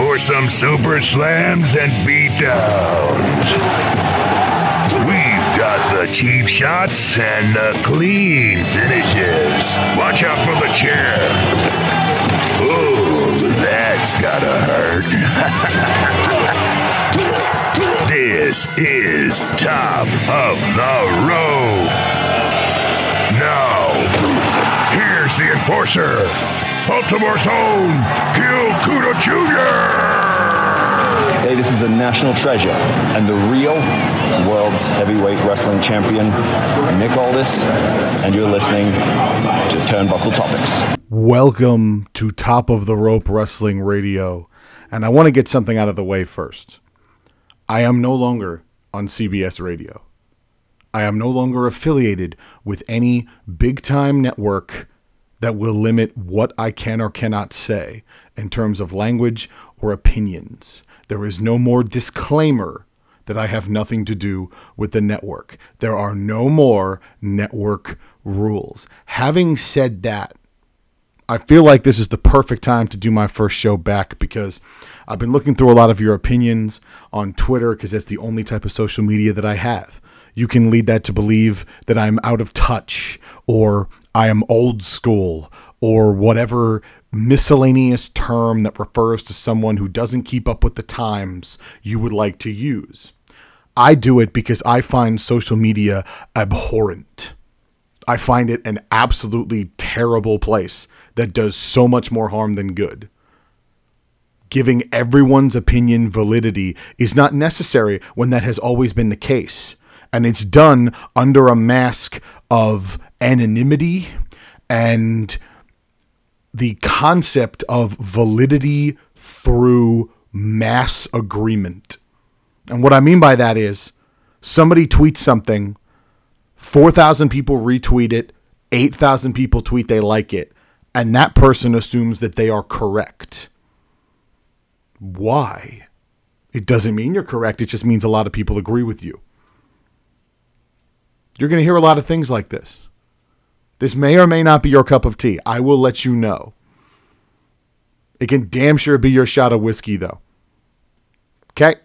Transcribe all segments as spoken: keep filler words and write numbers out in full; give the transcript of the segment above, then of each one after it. for some super slams and beatdowns. We've got the cheap shots and the clean finishes. Watch out for the chair. Oh, that's gotta hurt. This is Top of the Rope. Now, here's the enforcer. Baltimore's own, Gil Cuda Junior Hey, this is a national treasure and the real world's heavyweight wrestling champion, Nick Aldis, and you're listening to Turnbuckle Topics. Welcome to Top of the Rope Wrestling Radio, and I want to get something out of the way first. I am no longer on C B S Radio. I am no longer affiliated with any big-time network that will limit what I can or cannot say in terms of language or opinions. There is no more disclaimer that I have nothing to do with the network. There are no more network rules. Having said that, I feel like this is the perfect time to do my first show back because I've been looking through a lot of your opinions on Twitter because that's the only type of social media that I have. You can lead that to believe that I'm out of touch or I am old school or whatever miscellaneous term that refers to someone who doesn't keep up with the times you would like to use. I do it because I find social media abhorrent. I find it an absolutely terrible place that does so much more harm than good. Giving everyone's opinion validity is not necessary when that has always been the case. And it's done under a mask of anonymity and the concept of validity through mass agreement. And what I mean by that is somebody tweets something, four thousand people retweet it, eight thousand people tweet they like it, and that person assumes that they are correct. Why? It doesn't mean you're correct. It just means a lot of people agree with you. You're going to hear a lot of things like this. This may or may not be your cup of tea. I will let you know. It can damn sure be your shot of whiskey, though. Okay?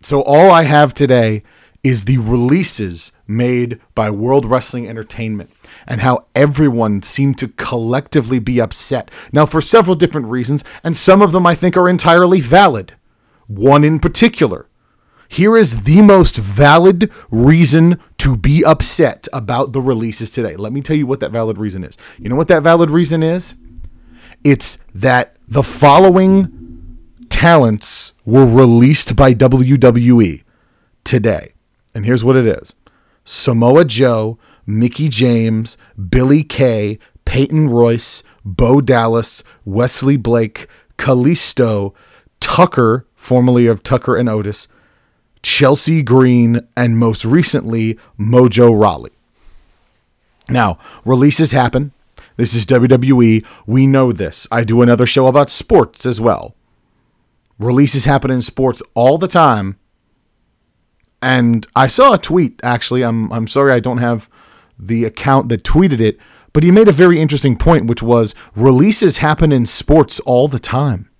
So all I have today is the releases made by World Wrestling Entertainment and how everyone seemed to collectively be upset. Now, for several different reasons, and some of them I think are entirely valid. One in particular. Here is the most valid reason to be upset about the releases today. Let me tell you what that valid reason is. You know what that valid reason is? It's that the following talents were released by W W E today. And here's what it is. Samoa Joe, Mickie James, Billie Kay, Peyton Royce, Bo Dallas, Wesley Blake, Kalisto, Tucker, formerly of Tucker and Otis, Chelsea Green, and most recently, Mojo Rawley. Now, releases happen. This is W W E. We know this. I do another show about sports as well. Releases happen in sports all the time. And I saw a tweet, actually. I'm I'm sorry I don't have the account that tweeted it, but he made a very interesting point, which was releases happen in sports all the time.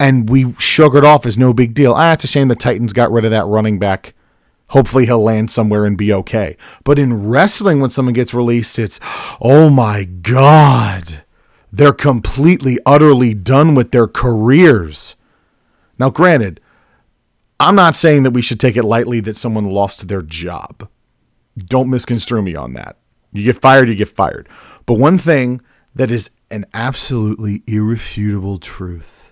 And we shrugged it off as no big deal. Ah, it's a shame the Titans got rid of that running back. Hopefully he'll land somewhere and be okay. But in wrestling, when someone gets released, it's, oh my God, they're completely, utterly done with their careers. Now, granted, I'm not saying that we should take it lightly that someone lost their job. Don't misconstrue me on that. You get fired, you get fired. But one thing that is an absolutely irrefutable truth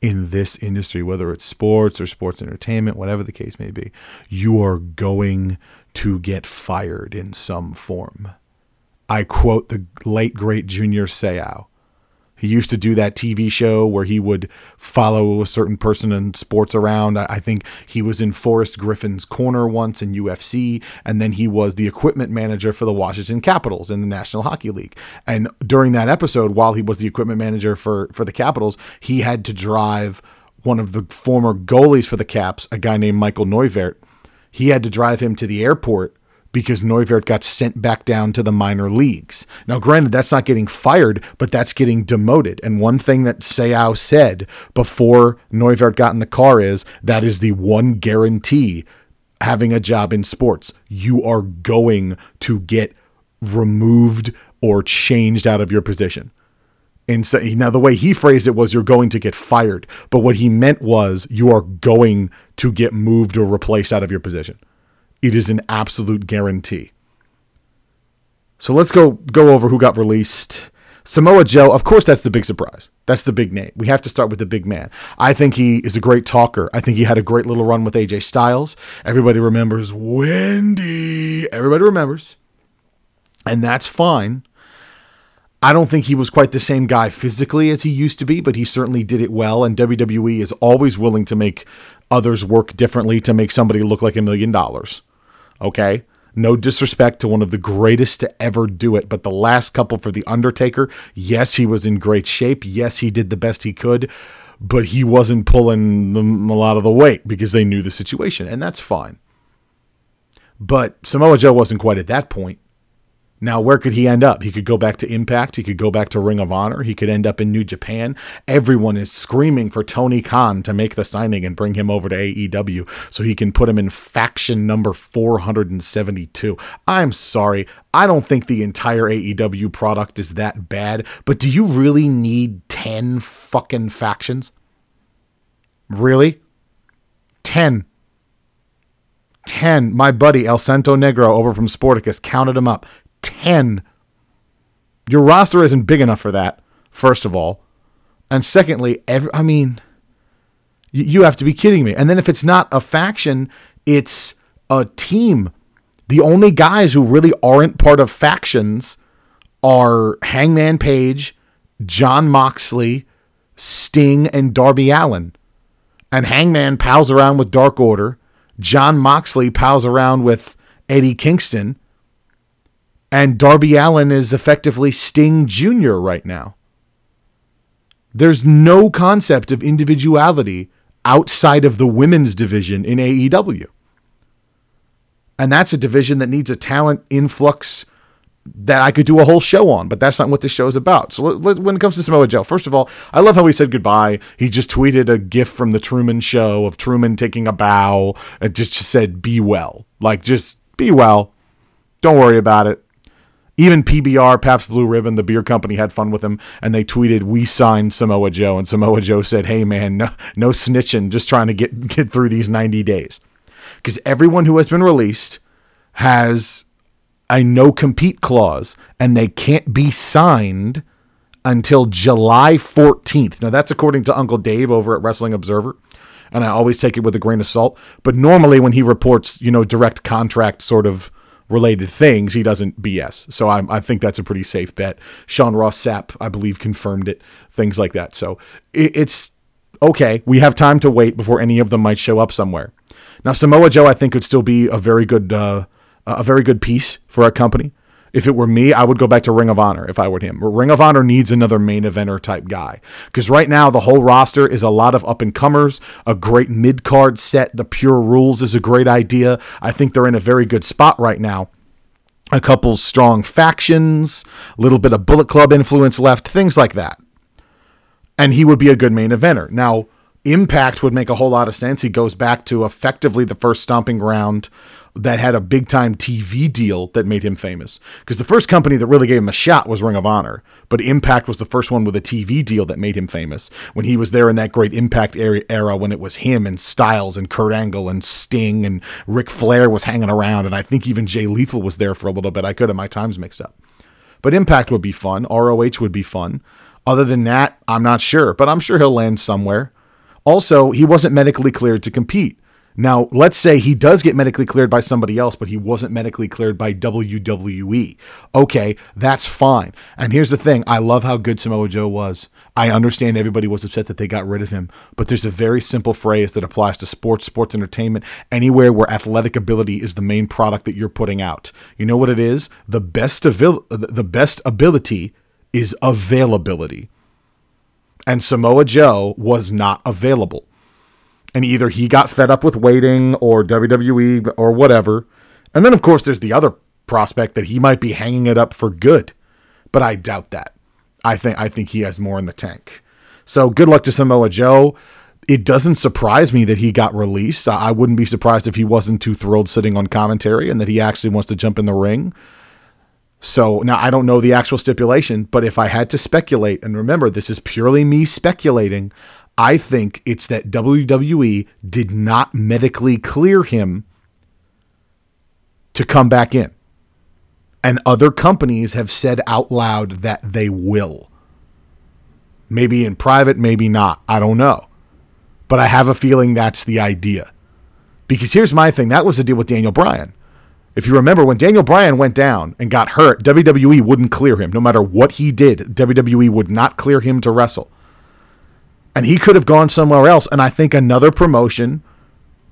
in this industry, whether it's sports or sports entertainment, whatever the case may be, you are going to get fired in some form. I quote the late, great Junior Seau. He used to do that T V show where he would follow a certain person in sports around. I think he was in Forrest Griffin's corner once in U F C, and then he was the equipment manager for the Washington Capitals in the National Hockey League. And during that episode, while he was the equipment manager for, for the Capitals, he had to drive one of the former goalies for the Caps, a guy named Michael Neuwirth. He had to drive him to the airport because Neuvert got sent back down to the minor leagues. Now, granted, that's not getting fired, but that's getting demoted. And one thing that Seau said before Neuvert got in the car is that is the one guarantee having a job in sports. You are going to get removed or changed out of your position. And so now the way he phrased it was you're going to get fired, but what he meant was you are going to get moved or replaced out of your position. It is an absolute guarantee. So let's go, go over who got released. Samoa Joe, of course, that's the big surprise. That's the big name. We have to start with the big man. I think he is a great talker. I think he had a great little run with A J Styles. Everybody remembers Wendy. Everybody remembers. And that's fine. I don't think he was quite the same guy physically as he used to be, but he certainly did it well. And W W E is always willing to make others work differently to make somebody look like a million dollars. Okay? No disrespect to one of the greatest to ever do it, but the last couple for The Undertaker, yes, he was in great shape. Yes, he did the best he could, but he wasn't pulling them a lot of the weight because they knew the situation, and that's fine. But Samoa Joe wasn't quite at that point. Now, where could he end up? He could go back to Impact. He could go back to Ring of Honor. He could end up in New Japan. Everyone is screaming for Tony Khan to make the signing and bring him over to A E W so he can put him in faction number four hundred seventy-two. I'm sorry. I don't think the entire A E W product is that bad, but do you really need ten fucking factions? Really? ten. ten. My buddy, El Santo Negro, over from Sporticus, counted him up. ten. Your roster isn't big enough for that, first of all. And secondly, every, I mean, you, you have to be kidding me. And then if it's not a faction, it's a team. The only guys who really aren't part of factions are Hangman Page, John Moxley, Sting, and Darby Allin. And Hangman pals around with Dark Order. John Moxley pals around with Eddie Kingston. And Darby Allin is effectively Sting Junior right now. There's no concept of individuality outside of the women's division in A E W. And that's a division that needs a talent influx that I could do a whole show on, but that's not what this show is about. So when it comes to Samoa Joe, first of all, I love how he said goodbye. He just tweeted a gif from the Truman Show of Truman taking a bow. It just, just said, be well. Like, just be well. Don't worry about it. Even P B R, Pabst Blue Ribbon, the beer company, had fun with him, and they tweeted, we signed Samoa Joe, and Samoa Joe said, hey, man, no, no snitching, just trying to get, get through these ninety days. Because everyone who has been released has a no-compete clause, and they can't be signed until July fourteenth. Now, that's according to Uncle Dave over at Wrestling Observer, and I always take it with a grain of salt. But normally when he reports, you know, direct contract sort of related things, he doesn't B S. So I, I think that's a pretty safe bet. Sean Ross Sapp, I believe, confirmed it, things like that. So it, it's okay. We have time to wait before any of them might show up somewhere. Now, Samoa Joe, I think, could still be a very good uh, a very good piece for a company. If it were me, I would go back to Ring of Honor if I were him. Ring of Honor needs another main eventer type guy. Because right now, the whole roster is a lot of up-and-comers, a great mid-card set. The Pure Rules is a great idea. I think they're in a very good spot right now. A couple strong factions, a little bit of Bullet Club influence left, things like that. And he would be a good main eventer. Now, Impact would make a whole lot of sense. He goes back to effectively the first stomping ground that had a big-time T V deal that made him famous. Because the first company that really gave him a shot was Ring of Honor. But Impact was the first one with a T V deal that made him famous. When he was there in that great Impact era when it was him and Styles and Kurt Angle and Sting and Ric Flair was hanging around. And I think even Jay Lethal was there for a little bit. I could have my times mixed up. But Impact would be fun. R O H would be fun. Other than that, I'm not sure. But I'm sure he'll land somewhere. Also, he wasn't medically cleared to compete. Now, let's say he does get medically cleared by somebody else, but he wasn't medically cleared by W W E. Okay, that's fine. And here's the thing. I love how good Samoa Joe was. I understand everybody was upset that they got rid of him, but there's a very simple phrase that applies to sports, sports entertainment, anywhere where athletic ability is the main product that you're putting out. You know what it is? The best abil- the best ability is availability. And Samoa Joe was not available. And either he got fed up with waiting or W W E or whatever, And then, of course, there's the other prospect that he might be hanging it up for good. But I doubt that. I think I think he has more in the tank. So good luck to Samoa Joe. It doesn't surprise me that he got released. I wouldn't be surprised if he wasn't too thrilled sitting on commentary and that he actually wants to jump in the ring. So now I don't know the actual stipulation, but if I had to speculate, and remember, this is purely me speculating, I think it's that W W E did not medically clear him to come back in. And other companies have said out loud that they will. Maybe in private, maybe not. I don't know. But I have a feeling that's the idea. Because here's my thing. That was the deal with Daniel Bryan. If you remember, when Daniel Bryan went down and got hurt, W W E wouldn't clear him. No matter what he did, W W E would not clear him to wrestle. And he could have gone somewhere else. And I think another promotion,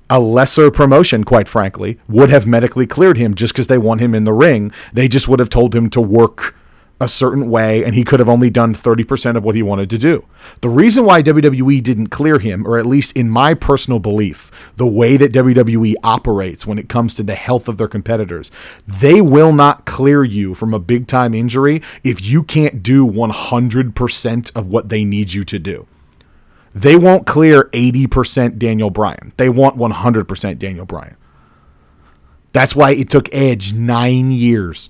a lesser promotion, quite frankly, would have medically cleared him just because they want him in the ring. They just would have told him to work a certain way, and he could have only done thirty percent of what he wanted to do. The reason why W W E didn't clear him, or at least in my personal belief, the way that W W E operates when it comes to the health of their competitors, they will not clear you from a big-time injury if you can't do one hundred percent of what they need you to do. They won't clear eighty percent Daniel Bryan. They want one hundred percent Daniel Bryan. That's why it took Edge nine years.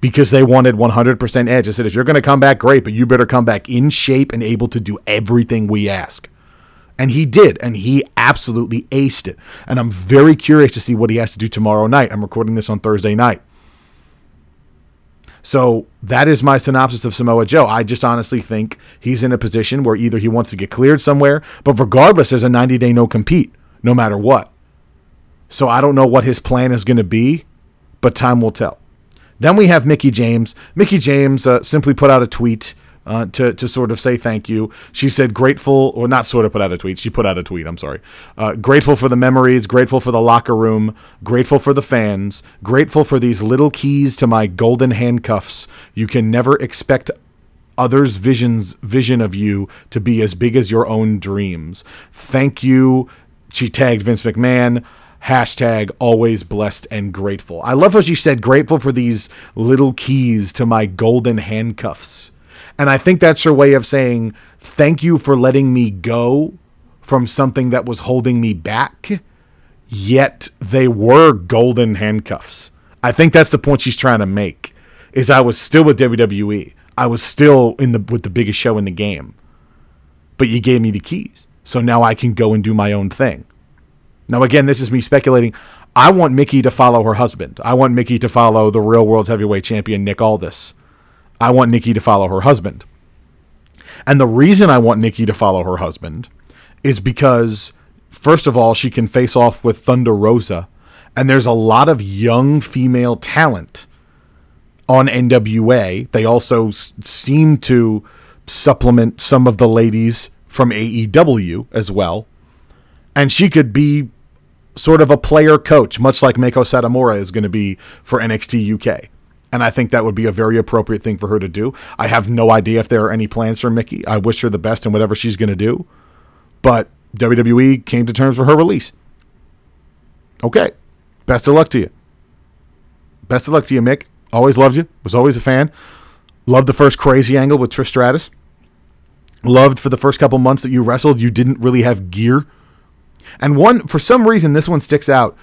Because they wanted one hundred percent Edge. I said, if you're going to come back, great, but you better come back in shape and able to do everything we ask. And he did, and he absolutely aced it. And I'm very curious to see what he has to do tomorrow night. I'm recording this on Thursday night. So that is my synopsis of Samoa Joe. I just honestly think he's in a position where either he wants to get cleared somewhere, but regardless, there's a ninety-day no-compete, no matter what. So I don't know what his plan is going to be, but time will tell. Then we have Mickie James. Mickie James uh, simply put out a tweet uh, to, to sort of say thank you. She said grateful, or not sort of put out a tweet. She put out a tweet, I'm sorry. Uh, grateful for the memories, grateful for the locker room, grateful for the fans, grateful for these little keys to my golden handcuffs. You can never expect others' visions, vision of you to be as big as your own dreams. Thank you. She tagged Vince McMahon. Hashtag always blessed and grateful. I love how she said grateful for these little keys to my golden handcuffs. And I think that's her way of saying thank you for letting me go from something that was holding me back. Yet they were golden handcuffs. I think that's the point she's trying to make is I was still with W W E. I was still in the with the biggest show in the game. But you gave me the keys. So now I can go and do my own thing. Now, again, this is me speculating. I want Mickie to follow her husband. I want Mickie to follow the real world's heavyweight champion, Nick Aldis. I want Mickie to follow her husband. And the reason I want Mickie to follow her husband is because, first of all, she can face off with Thunder Rosa. And there's a lot of young female talent on N W A. They also s- seem to supplement some of the ladies from A E W as well. And she could be sort of a player coach, much like Mako Satomura is going to be for N X T U K. And I think that would be a very appropriate thing for her to do. I have no idea if there are any plans for Mickie. I wish her the best in whatever she's going to do. But W W E came to terms for her release. Okay. Best of luck to you. Best of luck to you, Mick. Always loved you. Was always a fan. Loved the first crazy angle with Trish Stratus. Loved for the first couple months that you wrestled, you didn't really have gear. And one, for some reason, this one sticks out.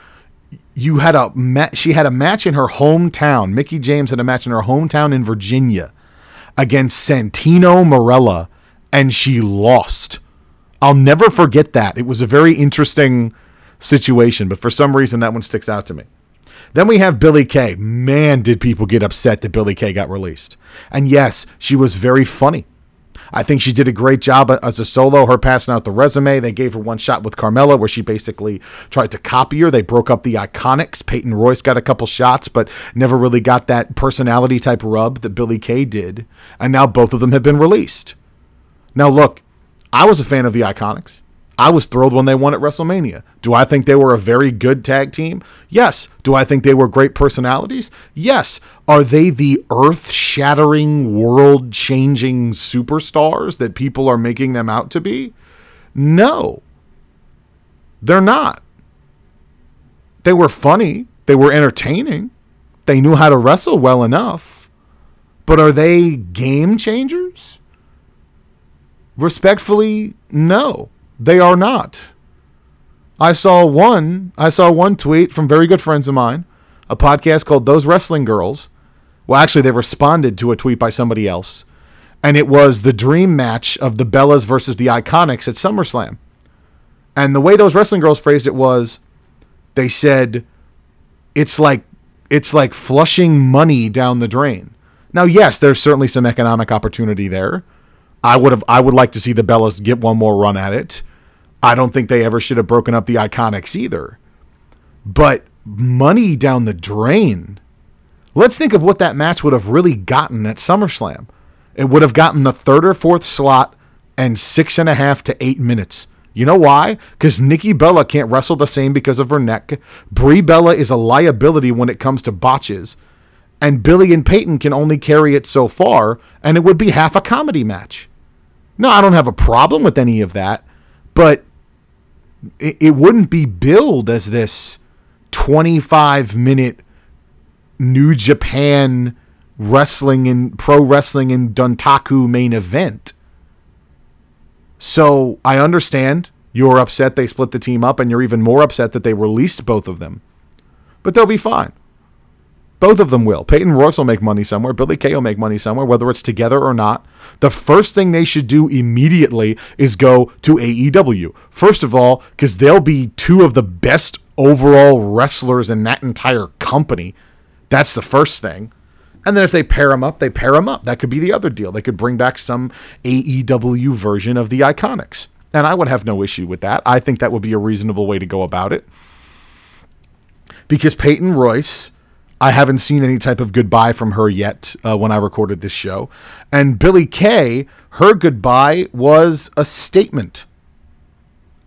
You had a ma- she had a match in her hometown. Mickie James had a match in her hometown in Virginia against Santino Marella, and she lost. I'll never forget that. It was a very interesting situation, but for some reason, that one sticks out to me. Then we have Billie Kay. Man, did people get upset that Billie Kay got released. And yes, she was very funny. I think she did a great job as a solo, her passing out the resume. They gave her one shot with Carmella where she basically tried to copy her. They broke up the Iconics. Peyton Royce got a couple shots, but never really got that personality type rub that Billie Kay did. And now both of them have been released. Now, look, I was a fan of the Iconics. I was thrilled when they won at WrestleMania. Do I think they were a very good tag team? Yes. Do I think they were great personalities? Yes. Are they the earth-shattering, world-changing superstars that people are making them out to be? No. They're not. They were funny. They were entertaining. They knew how to wrestle well enough. But are they game changers? Respectfully, no, they are not. I saw one, I saw one tweet from very good friends of mine, a podcast called Those Wrestling Girls. Well, actually, they responded to a tweet by somebody else. And it was the dream match of the Bellas versus the Iconics at SummerSlam. And the way Those Wrestling Girls phrased it was, they said, it's like it's like flushing money down the drain. Now, yes, there's certainly some economic opportunity there. I would have, I would like to see the Bellas get one more run at it. I don't think they ever should have broken up the Iconics either. But money down the drain. Let's think of what that match would have really gotten at SummerSlam. It would have gotten the third or fourth slot and six and a half to eight minutes. You know why? Because Nikki Bella can't wrestle the same because of her neck. Brie Bella is a liability when it comes to botches. And Billy and Peyton can only carry it so far, and it would be half a comedy match. No, I don't have a problem with any of that, but it, it wouldn't be billed as this twenty-five minute New Japan wrestling and pro wrestling and Dontaku main event. So I understand you're upset they split the team up, and you're even more upset that they released both of them. But they'll be fine. Both of them will. Peyton Royce will make money somewhere. Billie Kay will make money somewhere, whether it's together or not. The first thing they should do immediately is go to A E W. First of all, because they'll be two of the best overall wrestlers in that entire company. That's the first thing. And then if they pair them up, they pair them up. That could be the other deal. They could bring back some A E W version of the Iconics. And I would have no issue with that. I think that would be a reasonable way to go about it. Because Peyton Royce, I haven't seen any type of goodbye from her yet uh, when I recorded this show. And Billie Kay, her goodbye was a statement.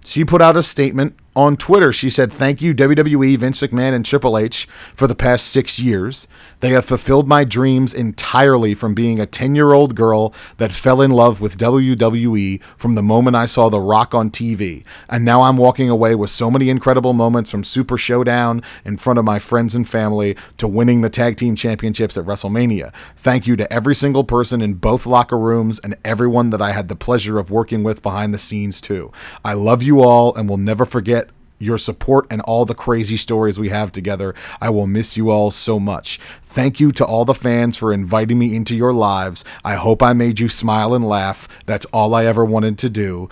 She put out a statement on Twitter. She said, "Thank you, W W E, Vince McMahon, and Triple H for the past six years. They have fulfilled my dreams entirely from being a ten-year-old girl that fell in love with W W E from the moment I saw The Rock on T V. And now I'm walking away with so many incredible moments, from Super Showdown in front of my friends and family to winning the tag team championships at WrestleMania. Thank you to every single person in both locker rooms and everyone that I had the pleasure of working with behind the scenes too. I love you all and will never forget your support and all the crazy stories we have together. I will miss you all so much. Thank you to all the fans for inviting me into your lives. I hope I made you smile and laugh. That's all I ever wanted to do.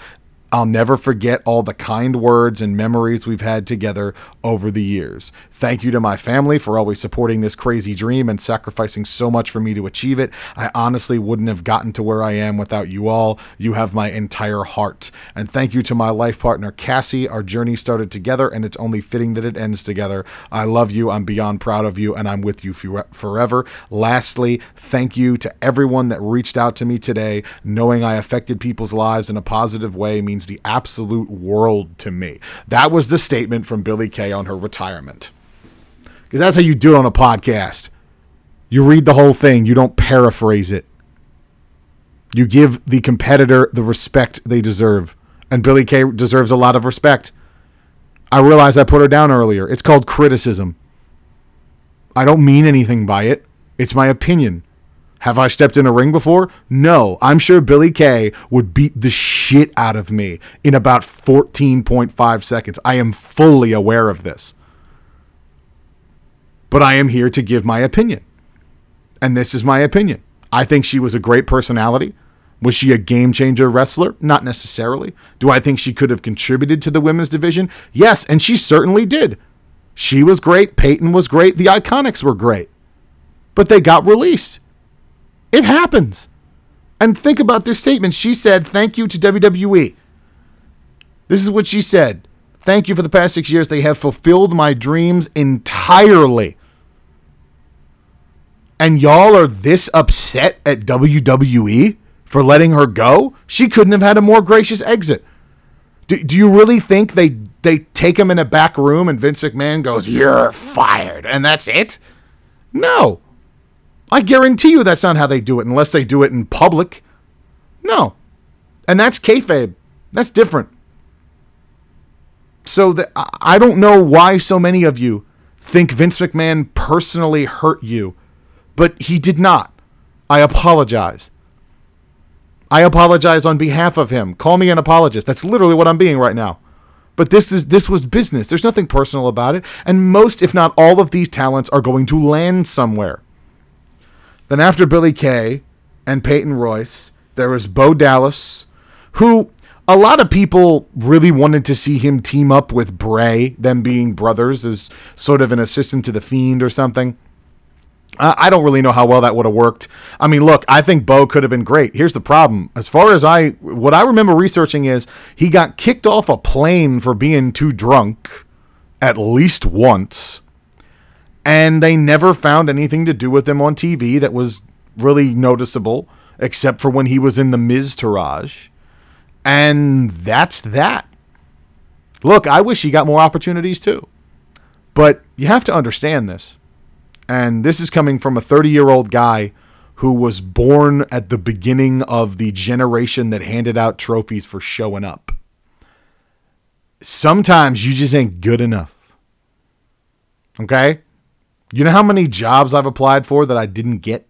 I'll never forget all the kind words and memories we've had together over the years. Thank you to my family for always supporting this crazy dream and sacrificing so much for me to achieve it. I honestly wouldn't have gotten to where I am without you all. You have my entire heart. And thank you to my life partner, Cassie. Our journey started together, and it's only fitting that it ends together. I love you. I'm beyond proud of you, and I'm with you forever. Lastly, thank you to everyone that reached out to me today. Knowing I affected people's lives in a positive way means the absolute world to me." That was the statement from Billie Kay on her retirement. Because that's how you do it on a podcast. You read the whole thing. You don't paraphrase it. You give the competitor the respect they deserve. And Billie Kay deserves a lot of respect. I realize I put her down earlier. It's called criticism. I don't mean anything by it. It's my opinion. Have I stepped in a ring before? No. I'm sure Billie Kay would beat the shit out of me in about fourteen point five seconds. I am fully aware of this. But I am here to give my opinion. And this is my opinion. I think she was a great personality. Was she a game-changer wrestler? Not necessarily. Do I think she could have contributed to the women's division? Yes, and she certainly did. She was great. Peyton was great. The Iconics were great. But they got released. It happens. And think about this statement. She said, "Thank you to W W E." This is what she said. "Thank you for the past six years. They have fulfilled my dreams entirely. And y'all are this upset at W W E for letting her go?" She couldn't have had a more gracious exit. Do, do you really think they, they take him in a back room and Vince McMahon goes, "You're fired," and that's it? No. I guarantee you that's not how they do it, unless they do it in public. No. And that's kayfabe. That's different. So the, I don't know why so many of you think Vince McMahon personally hurt you, but he did not. I apologize. I apologize on behalf of him. Call me an apologist. That's literally what I'm being right now. But this is this was business. There's nothing personal about it. And most, if not all, of these talents are going to land somewhere. Then after Billie Kay and Peyton Royce, there was Bo Dallas, who a lot of people really wanted to see him team up with Bray, them being brothers, as sort of an assistant to the Fiend or something. I don't really know how well that would have worked. I mean, look, I think Bo could have been great. Here's the problem. As far as I, what I remember researching is he got kicked off a plane for being too drunk at least once. And they never found anything to do with him on T V that was really noticeable, except for when he was in the Miz Taraj. And that's that. Look, I wish he got more opportunities too. But you have to understand this. And this is coming from a thirty-year-old guy who was born at the beginning of the generation that handed out trophies for showing up. Sometimes you just ain't good enough. Okay? You know how many jobs I've applied for that I didn't get?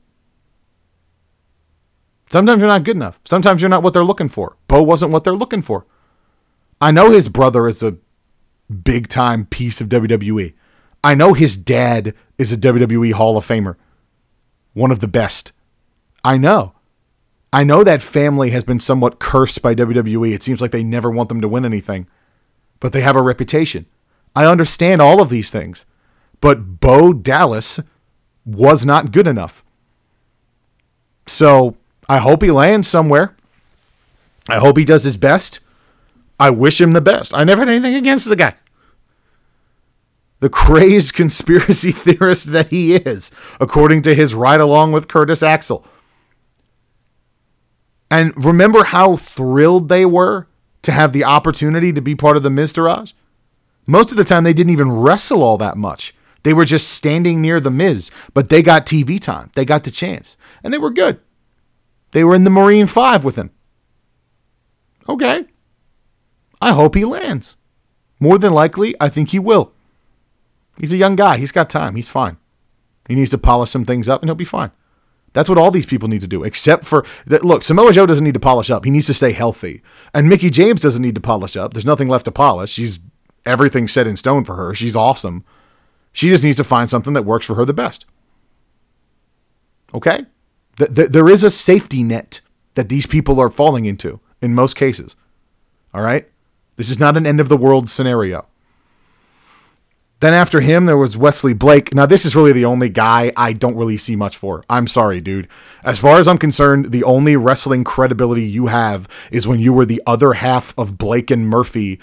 Sometimes you're not good enough. Sometimes you're not what they're looking for. Bo wasn't what they're looking for. I know his brother is a big-time piece of W W E. I know his dad is a W W E Hall of Famer. One of the best. I know. I know that family has been somewhat cursed by W W E. It seems like they never want them to win anything. But they have a reputation. I understand all of these things. But Bo Dallas was not good enough. So I hope he lands somewhere. I hope he does his best. I wish him the best. I never had anything against the guy. The crazed conspiracy theorist that he is, according to his ride-along with Curtis Axel. And remember how thrilled they were to have the opportunity to be part of the Miz Taraj? Most of the time, they didn't even wrestle all that much. They were just standing near the Miz, but they got T V time. They got the chance, and they were good. They were in the Marine Five with him. Okay. I hope he lands. More than likely, I think he will. He's a young guy. He's got time. He's fine. He needs to polish some things up, and he'll be fine. That's what all these people need to do, except for that. Look, Samoa Joe doesn't need to polish up. He needs to stay healthy. And Mickie James doesn't need to polish up. There's nothing left to polish. She's everything set in stone for her. She's awesome. She just needs to find something that works for her the best. Okay? Th- th- there is a safety net that these people are falling into in most cases. All right? This is not an end-of-the-world scenario. Then after him, there was Wesley Blake. Now, this is really the only guy I don't really see much for. I'm sorry, dude. As far as I'm concerned, the only wrestling credibility you have is when you were the other half of Blake and Murphy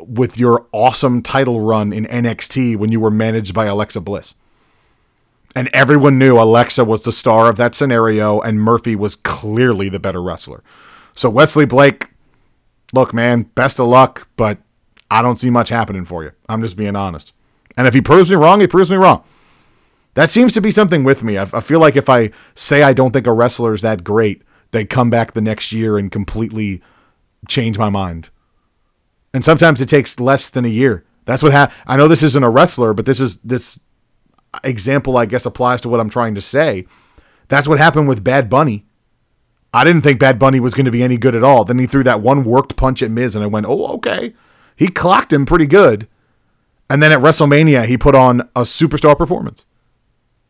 with your awesome title run in N X T when you were managed by Alexa Bliss. And everyone knew Alexa was the star of that scenario, and Murphy was clearly the better wrestler. So Wesley Blake, look, man, best of luck, but I don't see much happening for you. I'm just being honest. And if he proves me wrong, he proves me wrong. That seems to be something with me. I, I feel like if I say I don't think a wrestler is that great, they come back the next year and completely change my mind. And sometimes it takes less than a year. That's what happened. I know this isn't a wrestler, but this is this example, I guess, applies to what I'm trying to say. That's what happened with Bad Bunny. I didn't think Bad Bunny was going to be any good at all. Then he threw that one worked punch at Miz, and I went, oh, okay. He clocked him pretty good. And then at WrestleMania, he put on a superstar performance.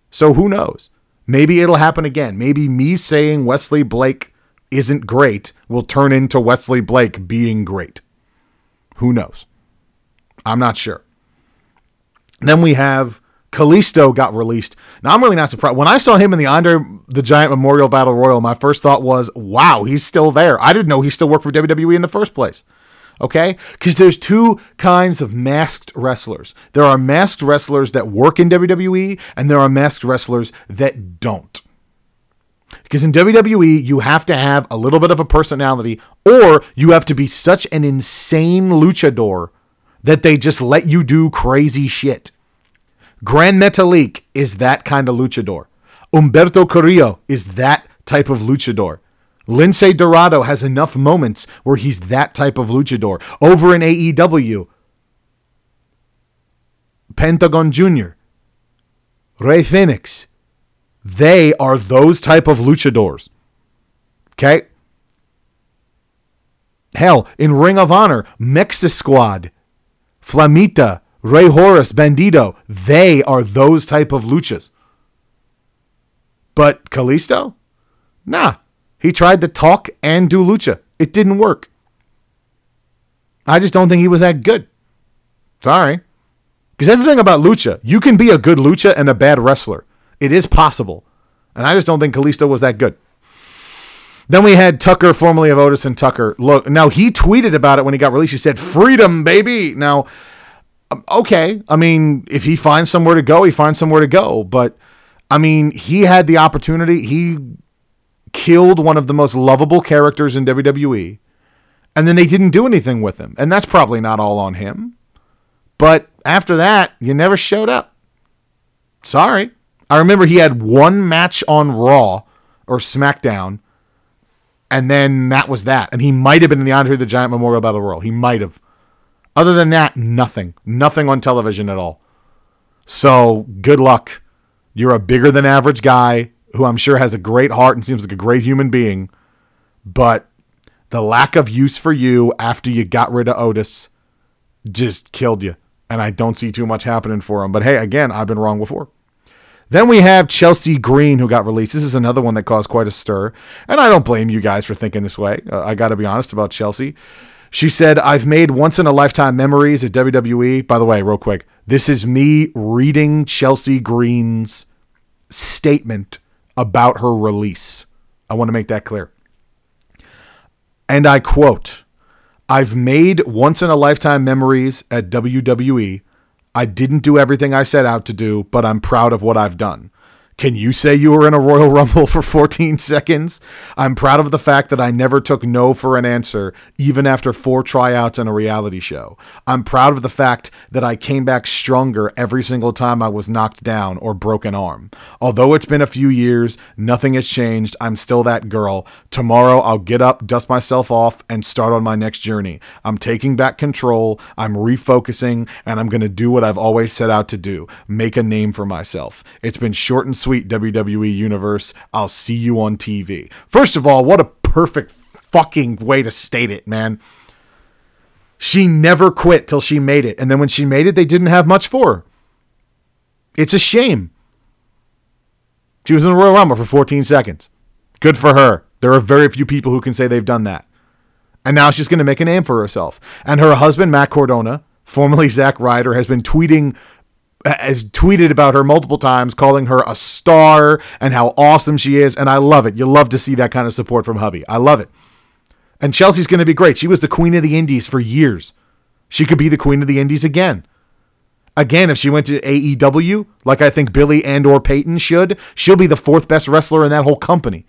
So who knows? Maybe it'll happen again. Maybe me saying Wesley Blake isn't great will turn into Wesley Blake being great. Who knows? I'm not sure. Then we have Kalisto got released. Now, I'm really not surprised. When I saw him in the Andre the Giant Memorial Battle Royal, my first thought was, wow, he's still there. I didn't know he still worked for W W E in the first place. Okay? Because there's two kinds of masked wrestlers. There are masked wrestlers that work in W W E, and there are masked wrestlers that don't. Because in W W E, you have to have a little bit of a personality, or you have to be such an insane luchador that they just let you do crazy shit. Gran Metalik is that kind of luchador. Humberto Carrillo is that type of luchador. Lindsay Dorado has enough moments where he's that type of luchador. Over in A E W, Pentagon Junior Rey Fénix. They are those type of luchadors. Okay? Hell, in Ring of Honor, Mexa Squad, Flamita, Rey Horus, Bandido, they are those type of luchas. But Kalisto? Nah. He tried to talk and do lucha. It didn't work. I just don't think he was that good. Sorry. Because that's the thing about lucha. You can be a good lucha and a bad wrestler. It is possible. And I just don't think Kalisto was that good. Then we had Tucker, formerly of Otis and Tucker. Look, now he tweeted about it when he got released. He said, freedom, baby. Now, okay. I mean, if he finds somewhere to go, he finds somewhere to go. But, I mean, he had the opportunity. He killed one of the most lovable characters in W W E. And then they didn't do anything with him. And that's probably not all on him. But after that, you never showed up. Sorry. I remember he had one match on Raw or SmackDown, and then that was that. And he might have been in the Andre the Giant Memorial Battle Royal. He might have. Other than that, nothing. Nothing on television at all. So, good luck. You're a bigger than average guy who I'm sure has a great heart and seems like a great human being. But the lack of use for you after you got rid of Otis just killed you. And I don't see too much happening for him. But hey, again, I've been wrong before. Then we have Chelsea Green, who got released. This is another one that caused quite a stir. And I don't blame you guys for thinking this way. Uh, I got to be honest about Chelsea. She said, I've made once-in-a-lifetime memories at W W E. By the way, real quick, this is me reading Chelsea Green's statement about her release. I want to make that clear. And I quote, I've made once-in-a-lifetime memories at W W E. I didn't do everything I set out to do, but I'm proud of what I've done. Can you say you were in a Royal Rumble for fourteen seconds? I'm proud of the fact that I never took no for an answer, even after four tryouts and a reality show. I'm proud of the fact that I came back stronger every single time I was knocked down or broke an arm. Although it's been a few years, nothing has changed. I'm still that girl. Tomorrow I'll get up, dust myself off, and start on my next journey. I'm taking back control, I'm refocusing, and I'm going to do what I've always set out to do. Make a name for myself. It's been short and sweet, W W E Universe. I'll see you on T V. First of all, what a perfect fucking way to state it, man. She never quit till she made it. And then when she made it, they didn't have much for her. It's a shame. She was in the Royal Rumble for fourteen seconds. Good for her. There are very few people who can say they've done that. And now she's going to make a name for herself. And her husband, Matt Cardona, formerly Zack Ryder, has been tweeting has tweeted about her multiple times, calling her a star and how awesome she is. And I love it. You love to see that kind of support from hubby. I love it. And Chelsea's going to be great. She was the queen of the indies for years. She could be the queen of the indies again. Again, if she went to A E W, like I think Billy and or Peyton should, she'll be the fourth best wrestler in that whole company.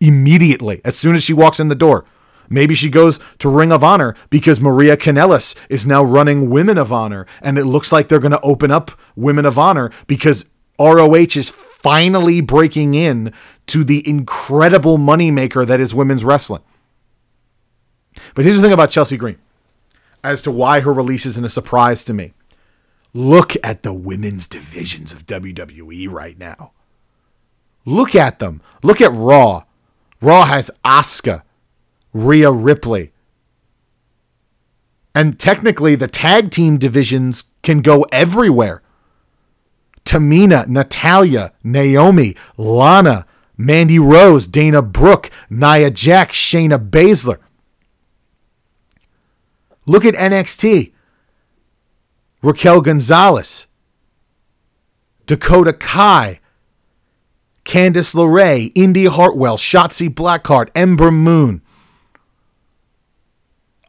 Immediately, as soon as she walks in the door. Maybe she goes to Ring of Honor because Maria Kanellis is now running Women of Honor. And it looks like they're going to open up Women of Honor because R O H is finally breaking in to the incredible moneymaker that is women's wrestling. But here's the thing about Chelsea Green as to why her release isn't a surprise to me. Look at the women's divisions of W W E right now. Look at them. Look at Raw. Raw has Asuka, Rhea Ripley. And technically, the tag team divisions can go everywhere. Tamina, Natalia, Naomi, Lana, Mandy Rose, Dana Brooke, Nia Jax, Shayna Baszler. Look at N X T. Raquel Gonzalez, Dakota Kai, Candice LeRae, Indy Hartwell, Shotzi Blackheart, Ember Moon,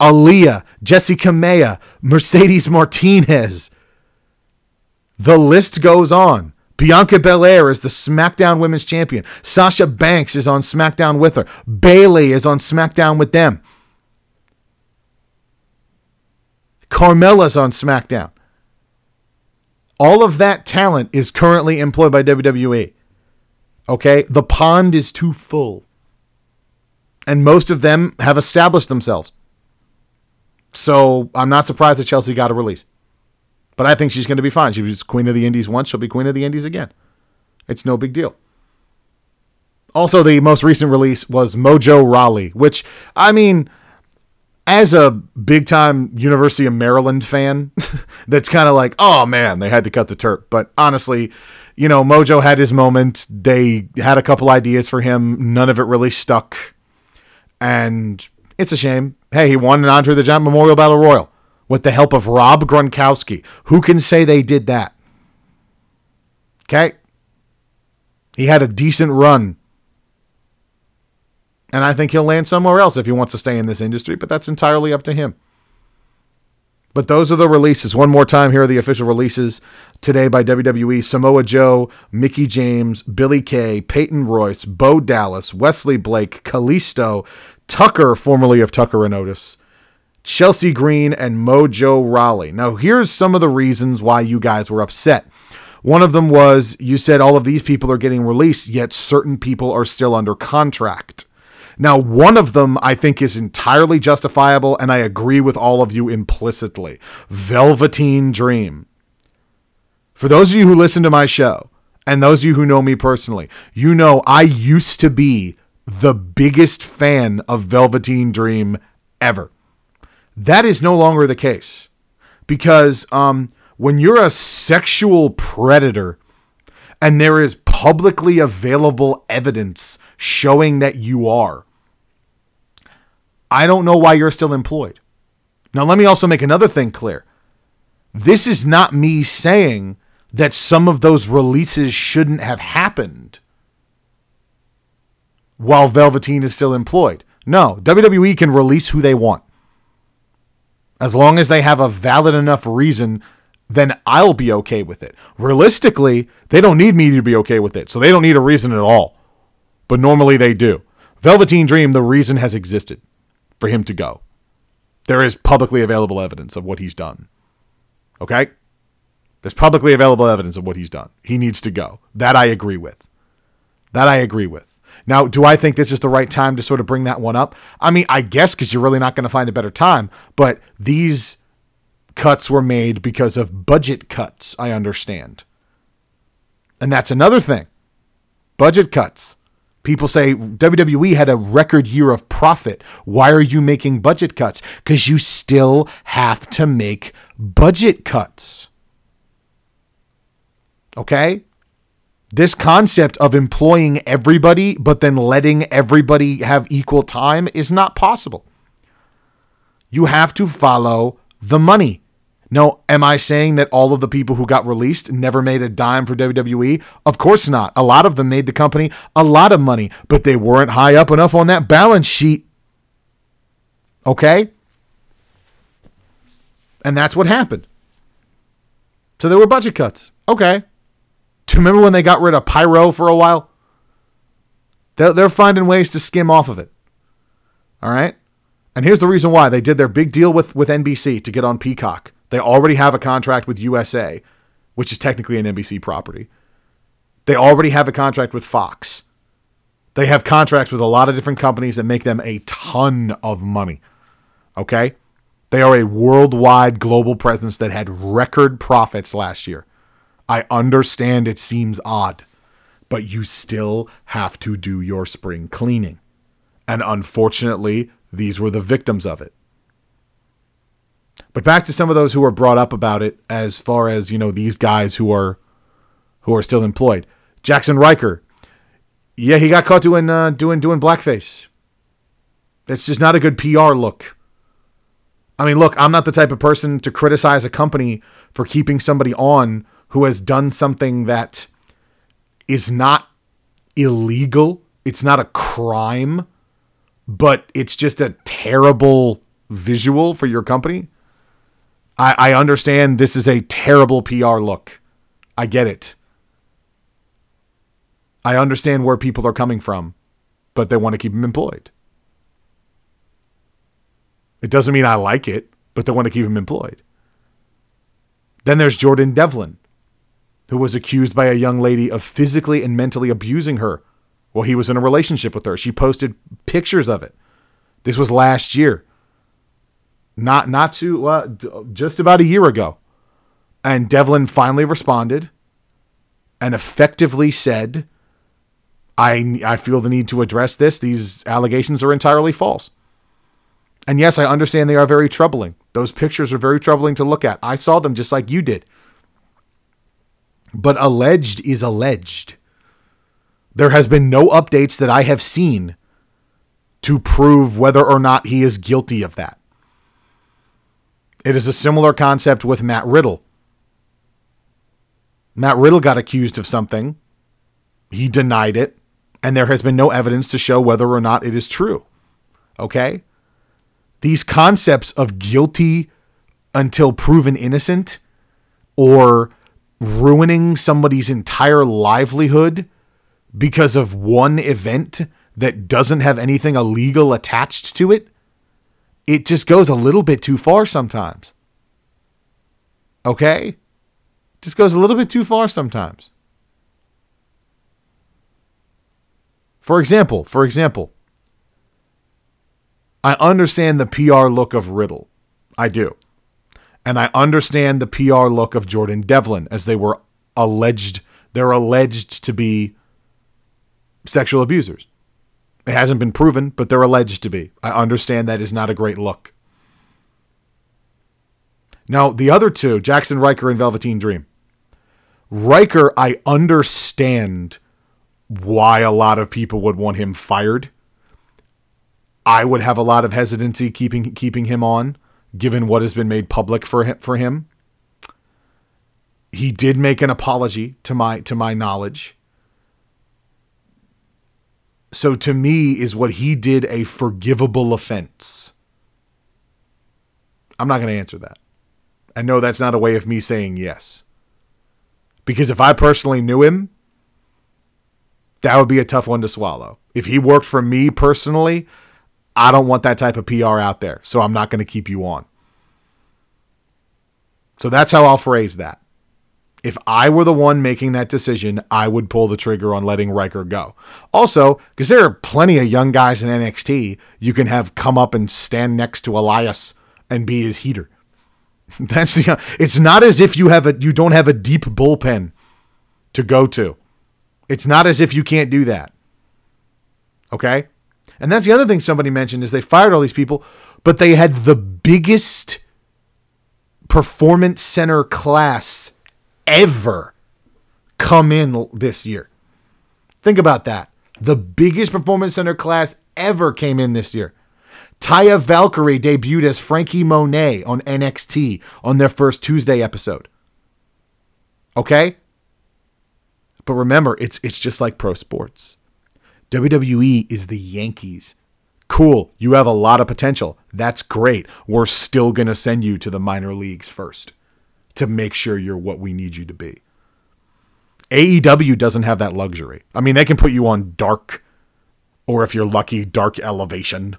Aaliyah, Jessica Maya, Mercedes Martinez. The list goes on. Bianca Belair is the SmackDown Women's Champion. Sasha Banks is on SmackDown with her. Bayley is on SmackDown with them. Carmella's on SmackDown. All of that talent is currently employed by W W E. Okay? The pond is too full. And most of them have established themselves. So I'm not surprised that Chelsea got a release. But I think she's going to be fine. She was queen of the indies once. She'll be queen of the indies again. It's no big deal. Also, the most recent release was Mojo Rawley, which, I mean, as a big-time University of Maryland fan, that's kind of like, oh, man, they had to cut the Terp. But honestly, you know, Mojo had his moment. They had a couple ideas for him. None of it really stuck. And it's a shame. Hey, he won an Andre the Giant Memorial Battle Royal with the help of Rob Gronkowski. Who can say they did that? Okay? He had a decent run. And I think he'll land somewhere else if he wants to stay in this industry, but that's entirely up to him. But those are the releases. One more time, here are the official releases today by W W E. Samoa Joe, Mickie James, Billie Kay, Peyton Royce, Bo Dallas, Wesley Blake, Kalisto, Tucker, formerly of Tucker and Otis, Chelsea Green, and Mojo Rawley. Now, here's some of the reasons why you guys were upset. One of them was you said all of these people are getting released, yet certain people are still under contract. Now, one of them I think is entirely justifiable, and I agree with all of you implicitly. Velveteen Dream. For those of you who listen to my show, and those of you who know me personally, you know I used to be the biggest fan of Velveteen Dream ever. That is no longer the case. Because um, when you're a sexual predator, and there is publicly available evidence showing that you are, I don't know why you're still employed. Now, let me also make another thing clear. This is not me saying that some of those releases shouldn't have happened while Velveteen is still employed. No, W W E can release who they want. As long as they have a valid enough reason, then I'll be okay with it. Realistically, they don't need me to be okay with it, so they don't need a reason at all. But normally they do. Velveteen Dream, the reason has existed for him to go. There is publicly available evidence of what he's done. Okay? There's publicly available evidence of what he's done. He needs to go. That I agree with. That I agree with. Now, do I think this is the right time to sort of bring that one up? I mean, I guess because you're really not going to find a better time, but these cuts were made because of budget cuts, I understand. And that's another thing. Budget cuts. People say W W E had a record year of profit. Why are you making budget cuts? Because you still have to make budget cuts. Okay? This concept of employing everybody but then letting everybody have equal time is not possible. You have to follow the money. Now, am I saying that all of the people who got released never made a dime for W W E? Of course not. A lot of them made the company a lot of money, but they weren't high up enough on that balance sheet. Okay? And that's what happened. So there were budget cuts. Okay. Do you remember when they got rid of Pyro for a while? They're, they're finding ways to skim off of it. All right? And here's the reason why. They did their big deal with, with N B C to get on Peacock. They already have a contract with U S A, which is technically an N B C property. They already have a contract with Fox. They have contracts with a lot of different companies that make them a ton of money. Okay? They are a worldwide global presence that had record profits last year. I understand it seems odd, but you still have to do your spring cleaning. And unfortunately, these were the victims of it. But back to some of those who were brought up about it, as far as, you know, these guys who are who are still employed. Jackson Riker. Yeah, he got caught doing uh, doing doing blackface. That's just not a good P R look. I mean, look, I'm not the type of person to criticize a company for keeping somebody on who has done something that is not illegal. It's not a crime. But it's just a terrible visual for your company. I, I understand this is a terrible P R look. I get it. I understand where people are coming from, but they want to keep him employed. It doesn't mean I like it, but they want to keep him employed. Then there's Jordan Devlin, who was accused by a young lady of physically and mentally abusing her. Well, he was in a relationship with her. She posted pictures of it. This was last year. Not not too, uh, d- just about a year ago. And Devlin finally responded. and effectively said, I, I feel the need to address this. These allegations are entirely false. And yes, I understand they are very troubling. Those pictures are very troubling to look at. I saw them just like you did. But alleged is alleged. There has been no updates that I have seen to prove whether or not he is guilty of that. It is a similar concept with Matt Riddle. Matt Riddle got accused of something. He denied it. And there has been no evidence to show whether or not it is true. Okay? These concepts of guilty until proven innocent or ruining somebody's entire livelihood because of one event that doesn't have anything illegal attached to it, it just goes a little bit too far sometimes. Okay? Just goes a little bit too far sometimes. For example, for example, I understand the P R look of Riddle. I do. And I understand the P R look of Jordan Devlin, as they were alleged, they're alleged to be sexual abusers. It hasn't been proven, but they're alleged to be. I understand that is not a great look. Now, the other two, Jackson Riker and Velveteen Dream. Riker, I understand why a lot of people would want him fired. I would have a lot of hesitancy keeping keeping him on, given what has been made public for him, for him. He did make an apology, to my to my knowledge. So to me, is what he did a forgivable offense? I'm not going to answer that. And no, that's not a way of me saying yes. Because if I personally knew him, that would be a tough one to swallow. If he worked for me personally, I don't want that type of P R out there. So I'm not going to keep you on. So that's how I'll phrase that. If I were the one making that decision, I would pull the trigger on letting Riker go. Also, because there are plenty of young guys in N X T you can have come up and stand next to Elias and be his heater. That's the. It's not as if you have a you don't have a deep bullpen to go to. It's not as if you can't do that. Okay, and that's the other thing somebody mentioned is they fired all these people, but they had the biggest performance center class ever come in this year. Think about that. The biggest performance center class ever came in this year. Taya Valkyrie debuted as Frankie Monet on N X T on their first Tuesday episode. Okay? But remember, it's it's just like pro sports. W W E is the Yankees. Cool, you have a lot of potential. That's great. We're still going to send you to the minor leagues first to make sure you're what we need you to be. A E W doesn't have that luxury. I mean, they can put you on dark, or if you're lucky, dark elevation.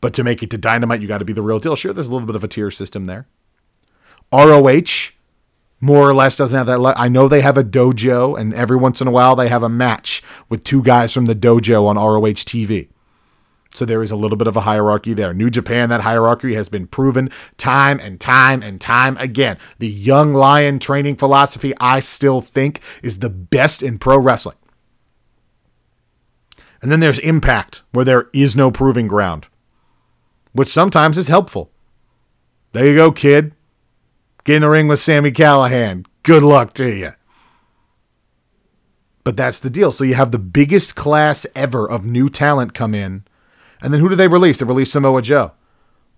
But to make it to Dynamite, you got to be the real deal. Sure, there's a little bit of a tier system there. R O H, more or less, doesn't have that. Le- I know they have a dojo, and every once in a while they have a match with two guys from the dojo on R O H T V. So there is a little bit of a hierarchy there. New Japan, that hierarchy has been proven time and time and time again. The young lion training philosophy, I still think, is the best in pro wrestling. And then there's Impact, where there is no proving ground, which sometimes is helpful. There you go, kid. Get in the ring with Sami Callihan. Good luck to you. But that's the deal. So you have the biggest class ever of new talent come in. And then who do they release? They release Samoa Joe.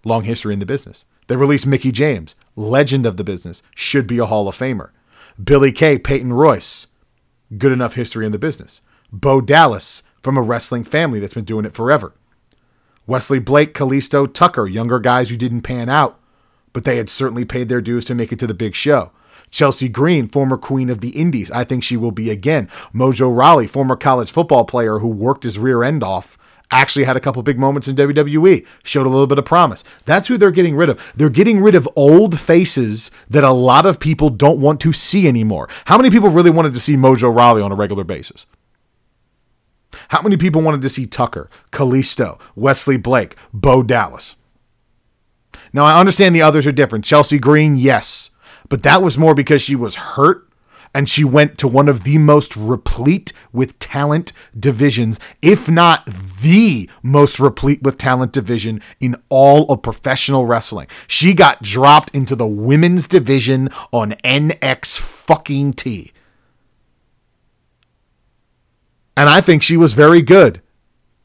Long history in the business. They release Mickie James. Legend of the business. Should be a Hall of Famer. Billie Kay, Peyton Royce. Good enough history in the business. Bo Dallas, from a wrestling family that's been doing it forever. Wesley Blake, Kalisto, Tucker. Younger guys who didn't pan out, but they had certainly paid their dues to make it to the big show. Chelsea Green, former queen of the Indies. I think she will be again. Mojo Rawley, former college football player who worked his rear end off. Actually had a couple big moments in W W E. Showed a little bit of promise. That's who they're getting rid of. They're getting rid of old faces that a lot of people don't want to see anymore. How many people really wanted to see Mojo Rawley on a regular basis? How many people wanted to see Tucker, Kalisto, Wesley Blake, Bo Dallas? Now, I understand the others are different. Chelsea Green, yes. But that was more because she was hurt and she went to one of the most replete with talent divisions, if not the most replete with talent division in all of professional wrestling. She got dropped into the women's division on N X fucking T. And I think she was very good,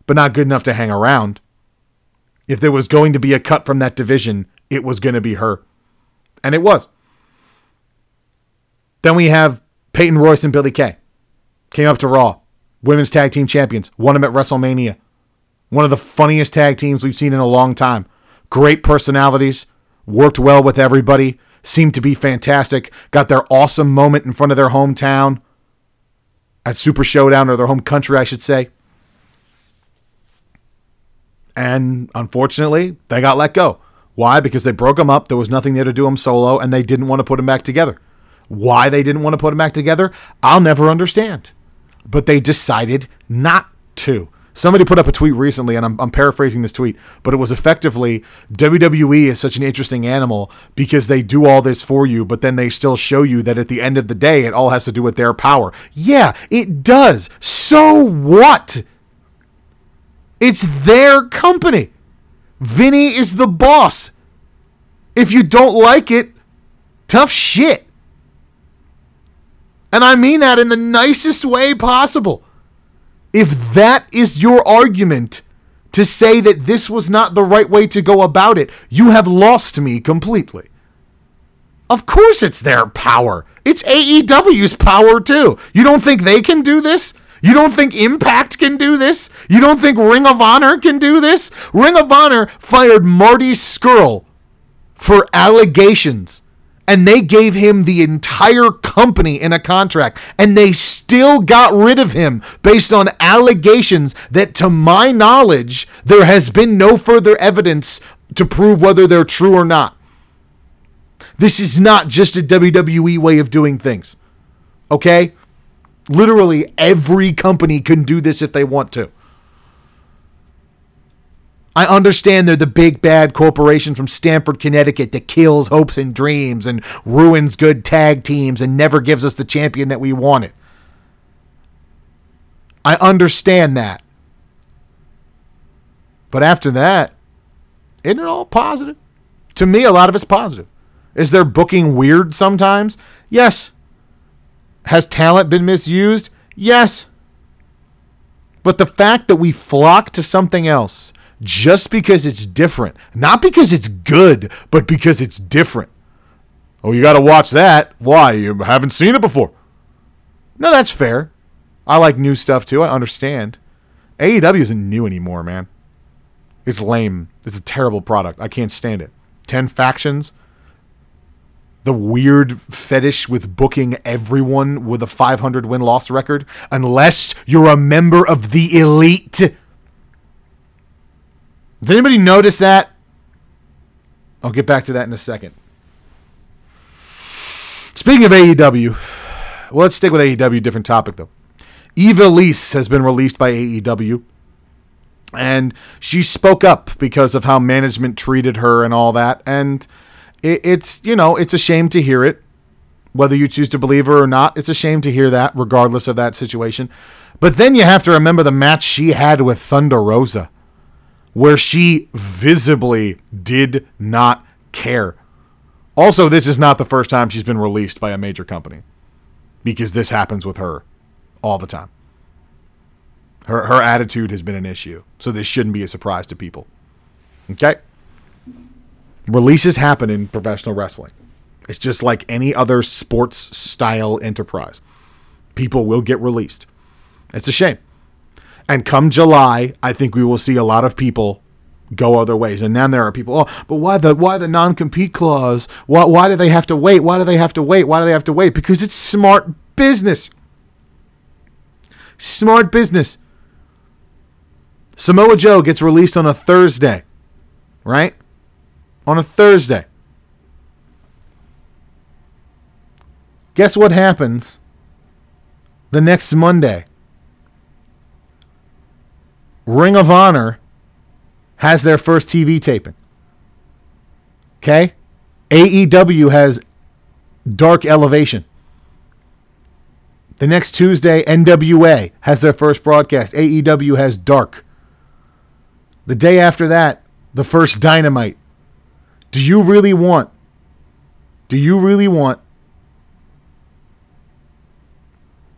but not good enough to hang around. If there was going to be a cut from that division, it was going to be her. And it was. Then we have Peyton Royce and Billie Kay. Came up to Raw. Women's Tag Team Champions. Won them at WrestleMania. One of the funniest tag teams we've seen in a long time. Great personalities. Worked well with everybody. Seemed to be fantastic. Got their awesome moment in front of their hometown. At Super Showdown, or their home country, I should say. And unfortunately, they got let go. Why? Because they broke them up. There was nothing there to do them solo, and they didn't want to put them back together. Why they didn't want to put them back together, I'll never understand. But they decided not to. Somebody put up a tweet recently, and I'm, I'm paraphrasing this tweet, but it was effectively, W W E is such an interesting animal because they do all this for you, but then they still show you that at the end of the day, it all has to do with their power. Yeah, it does. So what? It's their company. Vinny is the boss. If you don't like it, tough shit. And I mean that in the nicest way possible. If that is your argument to say that this was not the right way to go about it, you have lost me completely. Of course it's their power. It's A E W's power too. You don't think they can do this? You don't think Impact can do this? You don't think Ring of Honor can do this? Ring of Honor fired Marty Scurll for allegations, and they gave him the entire company in a contract, and they still got rid of him based on allegations that, to my knowledge, there has been no further evidence to prove whether they're true or not. This is not just a W W E way of doing things, okay? Literally every company can do this if they want to. I understand they're the big bad corporation from Stamford, Connecticut that kills hopes and dreams and ruins good tag teams and never gives us the champion that we wanted. I understand that. But after that, isn't it all positive? To me, a lot of it's positive. Is their booking weird sometimes? Yes. Has talent been misused? Yes. But the fact that we flock to something else just because it's different, not because it's good, but because it's different. Oh, you got to watch that. Why? You haven't seen it before. No, that's fair. I like new stuff too. I understand. A E W isn't new anymore, man. It's lame. It's a terrible product. I can't stand it. Ten factions. The weird fetish with booking everyone with a five hundred win-loss record, unless you're a member of the elite. Did anybody notice that? I'll get back to that in a second. Speaking of A E W, well, let's stick with A E W, different topic though. Eva Lise has been released by A E W, and she spoke up because of how management treated her and all that, and it's, you know, it's a shame to hear it. Whether you choose to believe her or not, it's a shame to hear that, regardless of that situation. But then you have to remember the match she had with Thunder Rosa, where she visibly did not care. Also, this is not the first time she's been released by a major company, because this happens with her all the time. Her, her attitude has been an issue, so this shouldn't be a surprise to people. Okay? Releases happen in professional wrestling. It's just like any other sports style enterprise. People will get released. It's a shame. And come July, I think we will see a lot of people go other ways. And then there are people, oh, but why the why the non-compete clause? Why why do they have to wait? Why do they have to wait? Why do they have to wait? Because it's smart business. Smart business. Samoa Joe gets released on a Thursday, right? On a Thursday. Guess what happens the next Monday? Ring of Honor has their first T V taping. Okay? A E W has Dark Elevation. The next Tuesday, N W A has their first broadcast. A E W has Dark. The day after that, the first Dynamite. Do you really want, do you really want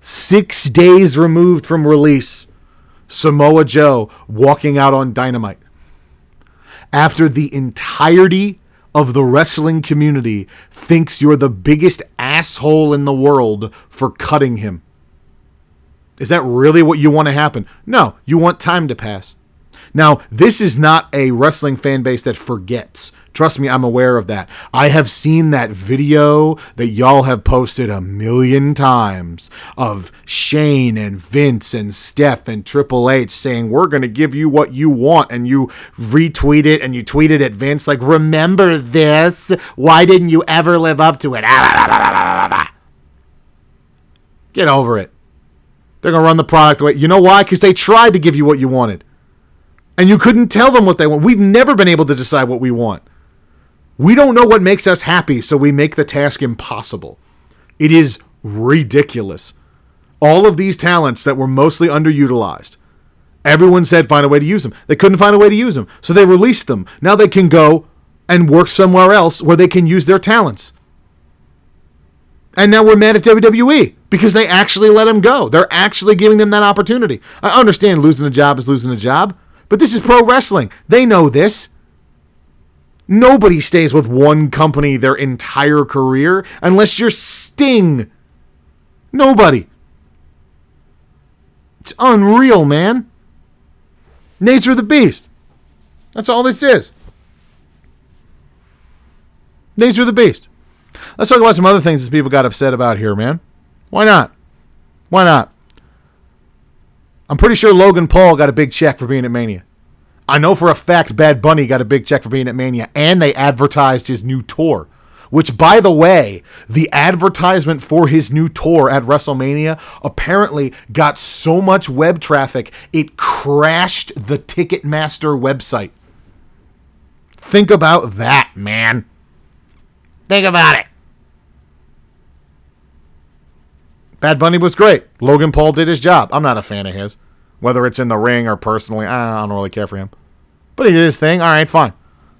six days removed from release, Samoa Joe walking out on Dynamite after the entirety of the wrestling community thinks you're the biggest asshole in the world for cutting him? Is that really what you want to happen? No, you want time to pass. Now, this is not a wrestling fan base that forgets. Trust me, I'm aware of that. I have seen that video that y'all have posted a million times of Shane and Vince and Steph and Triple H saying, we're going to give you what you want. And you retweet it and you tweet it at Vince like, remember this? Why didn't you ever live up to it? Get over it. They're going to run the product away. You know why? Because they tried to give you what you wanted. And you couldn't tell them what they want. We've never been able to decide what we want. We don't know what makes us happy, so we make the task impossible. It is ridiculous. All of these talents that were mostly underutilized, everyone said find a way to use them. They couldn't find a way to use them, so they released them. Now they can go and work somewhere else where they can use their talents. And now we're mad at W W E because they actually let them go. They're actually giving them that opportunity. I understand losing a job is losing a job, but this is pro wrestling. They know this. Nobody stays with one company their entire career unless you're Sting. Nobody. It's unreal, man. Nature of the beast. That's all this is. Nature of the beast. Let's talk about some other things that people got upset about here, man. Why not? Why not? I'm pretty sure Logan Paul got a big check for being at Mania. I know for a fact Bad Bunny got a big check for being at Mania, and they advertised his new tour, which, by the way, the advertisement for his new tour at WrestleMania apparently got so much web traffic, it crashed the Ticketmaster website. Think about that, man. Think about it. Bad Bunny was great. Logan Paul did his job. I'm not a fan of his. Whether it's in the ring or personally, I don't really care for him. But he did his thing. All right, fine.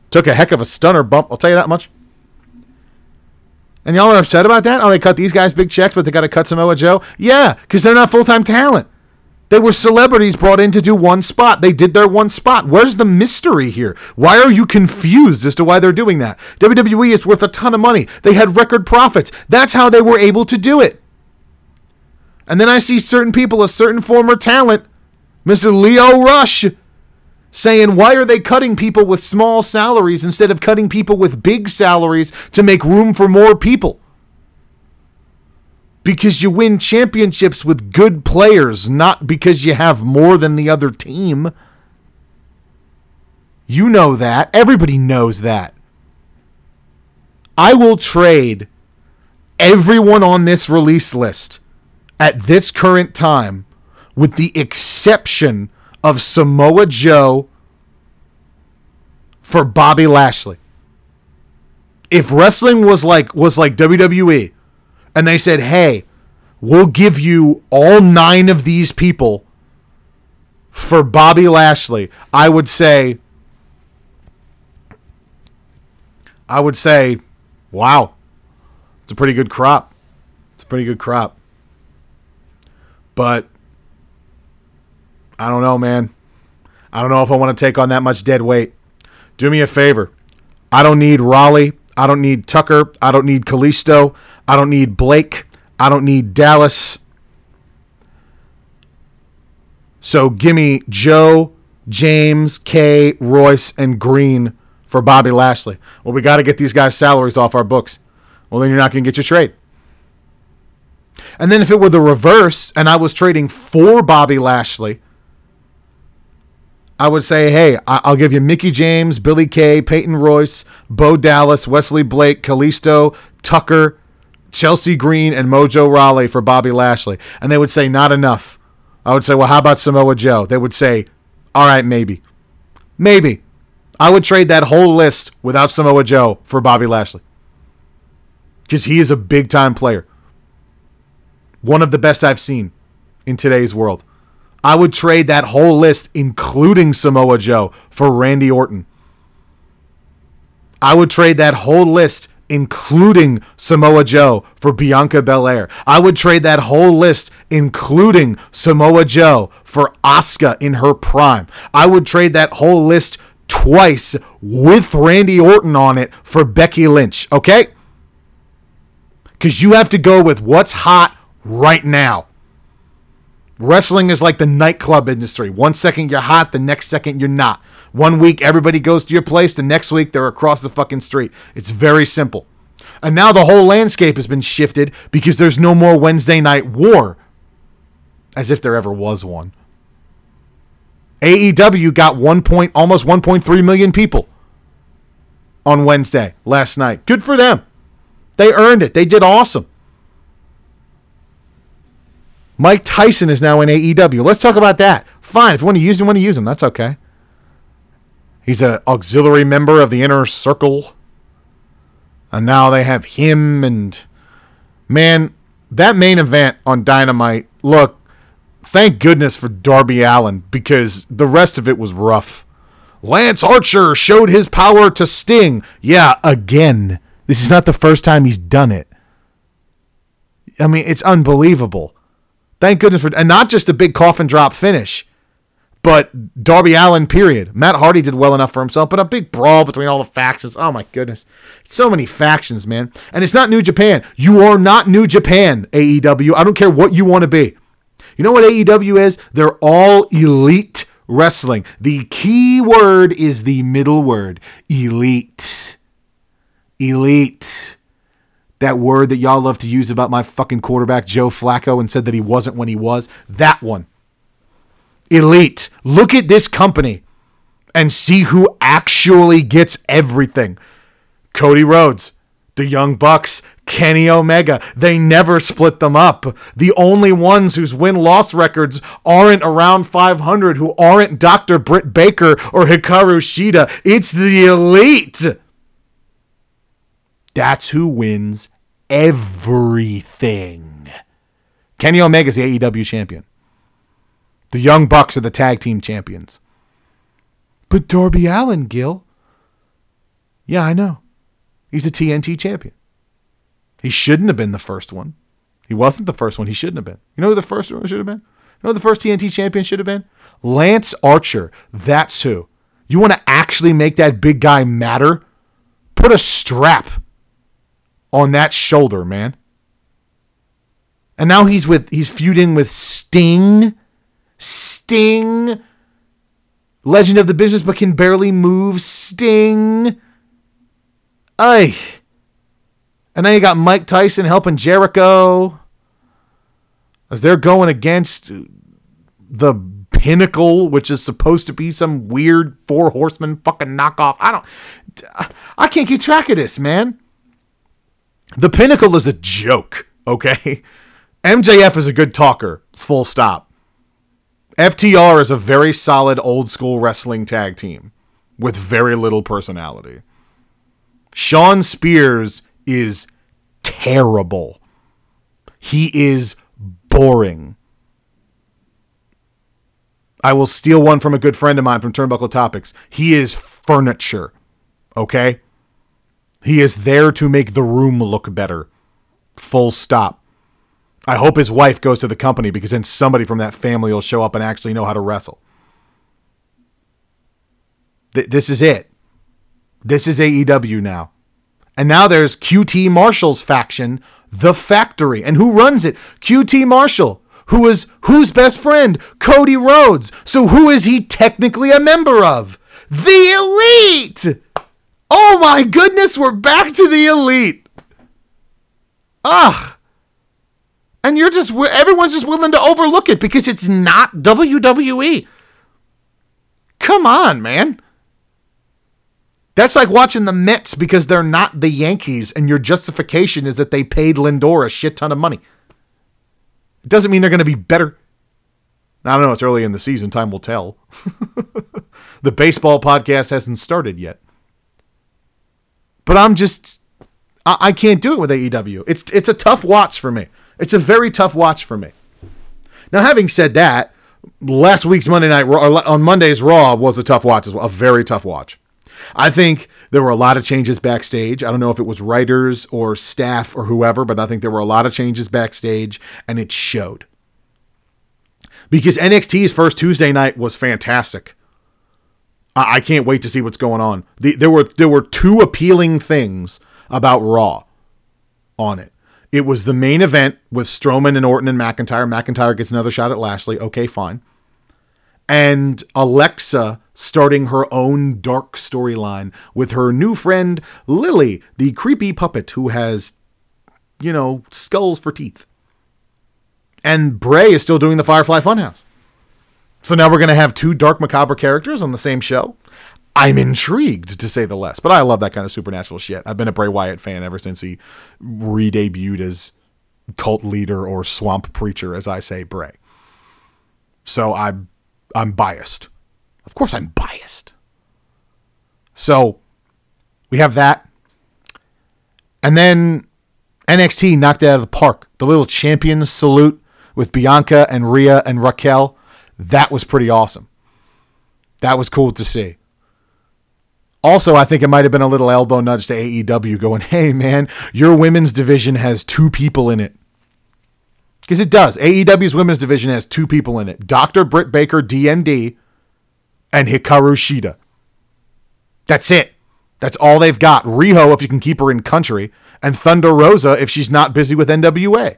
Took a heck of a stunner bump. I'll tell you that much. And y'all are upset about that? Oh, they cut these guys big checks, but they got to cut Samoa Joe? Yeah, because they're not full-time talent. They were celebrities brought in to do one spot. They did their one spot. Where's the mystery here? Why are you confused as to why they're doing that? W W E is worth a ton of money. They had record profits. That's how they were able to do it. And then I see certain people, a certain former talent, Mister Leo Rush, saying, why are they cutting people with small salaries instead of cutting people with big salaries to make room for more people? Because you win championships with good players, not because you have more than the other team. You know that. Everybody knows that. I will trade everyone on this release list at this current time, with the exception of Samoa Joe, for Bobby Lashley. If wrestling was like was like W W E, and they said, hey, we'll give you all nine of these people for Bobby Lashley, I would say, I would say, wow, it's a pretty good crop. It's a pretty good crop. But I don't know, man. I don't know if I want to take on that much dead weight. Do me a favor. I don't need Rawley. I don't need Tucker. I don't need Kalisto. I don't need Blake. I don't need Dallas. So give me Joe, James, Kay, Royce, and Green for Bobby Lashley. Well, we got to get these guys' salaries off our books. Well, then you're not going to get your trade. And then if it were the reverse and I was trading for Bobby Lashley, I would say, hey, I'll give you Mickie James, Billie Kay, Peyton Royce, Bo Dallas, Wesley Blake, Kalisto, Tucker, Chelsea Green, and Mojo Rawley for Bobby Lashley. And they would say, not enough. I would say, well, how about Samoa Joe? They would say, all right, maybe. Maybe. I would trade that whole list without Samoa Joe for Bobby Lashley because he is a big-time player. One of the best I've seen in today's world. I would trade that whole list, including Samoa Joe, for Randy Orton. I would trade that whole list, including Samoa Joe, for Bianca Belair. I would trade that whole list, including Samoa Joe, for Asuka in her prime. I would trade that whole list twice with Randy Orton on it for Becky Lynch, okay? Because you have to go with what's hot right now. Wrestling is like the nightclub industry. One second you're hot, the next second you're not. One week everybody goes to your place, the next week they're across the fucking street. It's very simple. And now the whole landscape has been shifted because there's no more Wednesday night war. As if there ever was one. A E W got one point, almost one point three million people on Wednesday last night. Good for them. They earned it. They did awesome. Mike Tyson is now in A E W. Let's talk about that. Fine. If you want to use him, you want to use him. That's okay. He's an auxiliary member of the Inner Circle. And now they have him. And, man, that main event on Dynamite, look, thank goodness for Darby Allin because the rest of it was rough. Lance Archer showed his power to Sting. Yeah, again. This is not the first time he's done it. I mean, it's unbelievable. Thank goodness for, and not just a big coffin drop finish, but Darby Allin, period. Matt Hardy did well enough for himself, but a big brawl between all the factions. Oh, my goodness. So many factions, man. And it's not New Japan. You are not New Japan, A E W. I don't care what you want to be. You know what A E W is? They're all elite wrestling. The key word is the middle word. Elite. Elite. That word that y'all love to use about my fucking quarterback, Joe Flacco, and said that he wasn't when he was. That one. Elite. Look at this company and see who actually gets everything. Cody Rhodes, the Young Bucks, Kenny Omega. They never split them up. The only ones whose win-loss records aren't around five hundred, who aren't Doctor Britt Baker or Hikaru Shida. It's the elite. That's who wins everything. Kenny Omega's the A E W champion. The Young Bucks are the tag team champions. But Darby Allin, Gil. Yeah, I know. He's a T N T champion. He shouldn't have been the first one. He wasn't the first one. He shouldn't have been. You know who the first one should have been? You know who the first T N T champion should have been? Lance Archer. That's who. You want to actually make that big guy matter? Put a strap on that shoulder, man. And now he's with he's feuding with Sting. Sting. Legend of the business, but can barely move. Sting. Ay. And now you got Mike Tyson helping Jericho. As they're going against the Pinnacle, which is supposed to be some weird Four Horsemen fucking knockoff. I don't I can't keep track of this, man. The Pinnacle is a joke, okay? M J F is a good talker, full stop. F T R is a very solid old school wrestling tag team with very little personality. Sean Spears is terrible. He is boring. I will steal one from a good friend of mine from Turnbuckle Topics. He is furniture, okay? He is there to make the room look better. Full stop. I hope his wife goes to the company because then somebody from that family will show up and actually know how to wrestle. Th- this is it. This is A E W now. And now there's Q T Marshall's faction, The Factory. And who runs it? Q T Marshall, who is whose best friend? Cody Rhodes. So who is he technically a member of? The Elite! Oh my goodness, we're back to the elite. Ugh. And you're just, everyone's just willing to overlook it because it's not W W E. Come on, man. That's like watching the Mets because they're not the Yankees and your justification is that they paid Lindor a shit ton of money. It doesn't mean they're going to be better. I don't know, it's early in the season, time will tell. The baseball podcast hasn't started yet. But I'm just, I, I can't do it with A E W. It's it's a tough watch for me. It's a very tough watch for me. Now, having said that, last week's Monday Night Raw, or on Monday's Raw, was a tough watch as well, a very tough watch. I think there were a lot of changes backstage. I don't know if it was writers or staff or whoever, but I think there were a lot of changes backstage, and it showed. Because N X T's first Tuesday night was fantastic. I, I can't wait to see what's going on. The, there were there were two appealing things about Raw on it. It was the main event with Strowman and Orton and McIntyre. McIntyre gets another shot at Lashley. Okay, fine. And Alexa starting her own dark storyline with her new friend, Lily, the creepy puppet who has, you know, skulls for teeth. And Bray is still doing the Firefly Funhouse. So now we're going to have two dark macabre characters on the same show. I'm intrigued, to say the less, but I love that kind of supernatural shit. I've been a Bray Wyatt fan ever since he re-debuted as cult leader or swamp preacher, as I say, Bray. So I'm, I'm biased. Of course I'm biased. So we have that. And then N X T knocked it out of the park. The little champions salute with Bianca and Rhea and Raquel. That was pretty awesome. That was cool to see. Also, I think it might have been a little elbow nudge to A E W going, hey, man, your women's division has two people in it. Because it does. A E W's women's division has two people in it. Doctor Britt Baker, D M D, and Hikaru Shida. That's it. That's all they've got. Riho, if you can keep her in country, and Thunder Rosa, if she's not busy with N W A.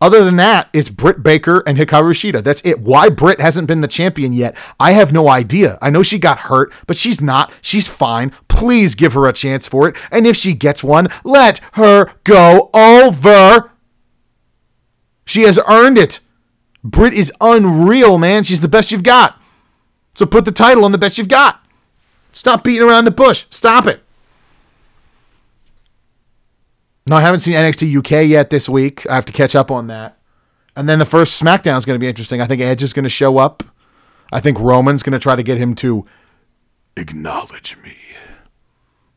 Other than that, it's Britt Baker and Hikaru Shida. That's it. Why Britt hasn't been the champion yet, I have no idea. I know she got hurt, but she's not. She's fine. Please give her a chance for it. And if she gets one, let her go over. She has earned it. Britt is unreal, man. She's the best you've got. So put the title on the best you've got. Stop beating around the bush. Stop it. No, I haven't seen N X T U K yet this week. I have to catch up on that. And then the first SmackDown is going to be interesting. I think Edge is going to show up. I think Roman's going to try to get him to acknowledge me.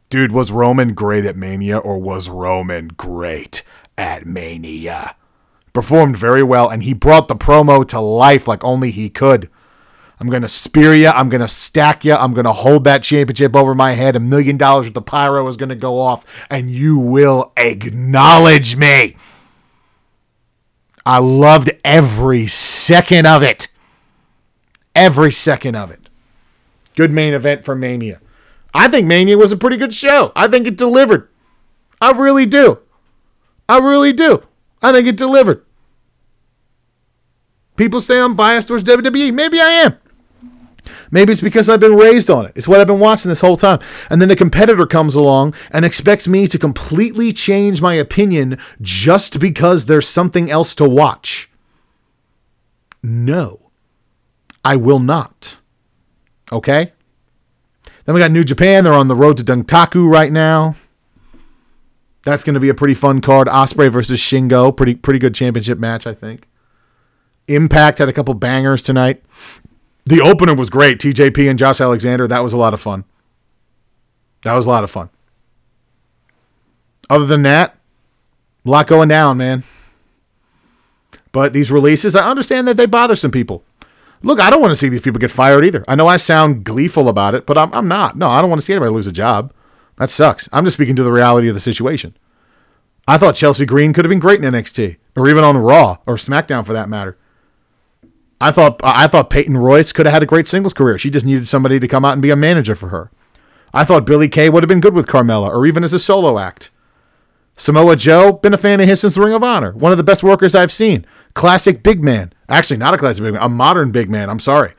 Dude, was Roman great at Mania or was Roman great at Mania? Performed very well, and he brought the promo to life like only he could. I'm going to spear you. I'm going to stack you. I'm going to hold that championship over my head. A million dollars worth of pyro is going to go off, and you will acknowledge me. I loved every second of it. Every second of it. Good main event for Mania. I think Mania was a pretty good show. I think it delivered. I really do. I really do. I think it delivered. People say I'm biased towards W W E. Maybe I am. Maybe it's because I've been raised on it. It's what I've been watching this whole time. And then a competitor comes along and expects me to completely change my opinion just because there's something else to watch. No, I will not. Okay? Then we got New Japan. They're on the road to Duntaku right now. That's going to be a pretty fun card. Ospreay versus Shingo. Pretty, pretty good championship match, I think. Impact had a couple bangers tonight. The opener was great. T J P and Josh Alexander. That was a lot of fun. That was a lot of fun. Other than that, a lot going down, man. But these releases, I understand that they bother some people. Look, I don't want to see these people get fired either. I know I sound gleeful about it, but I'm, I'm not. No, I don't want to see anybody lose a job. That sucks. I'm just speaking to the reality of the situation. I thought Chelsea Green could have been great in N X T, or even on Raw, or SmackDown for that matter. I thought I thought Peyton Royce could have had a great singles career. She just needed somebody to come out and be a manager for her. I thought Billie Kay would have been good with Carmella, or even as a solo act. Samoa Joe, been a fan of his since the Ring of Honor. One of the best workers I've seen. Classic big man. Actually, not a classic big man. A modern big man. I'm sorry.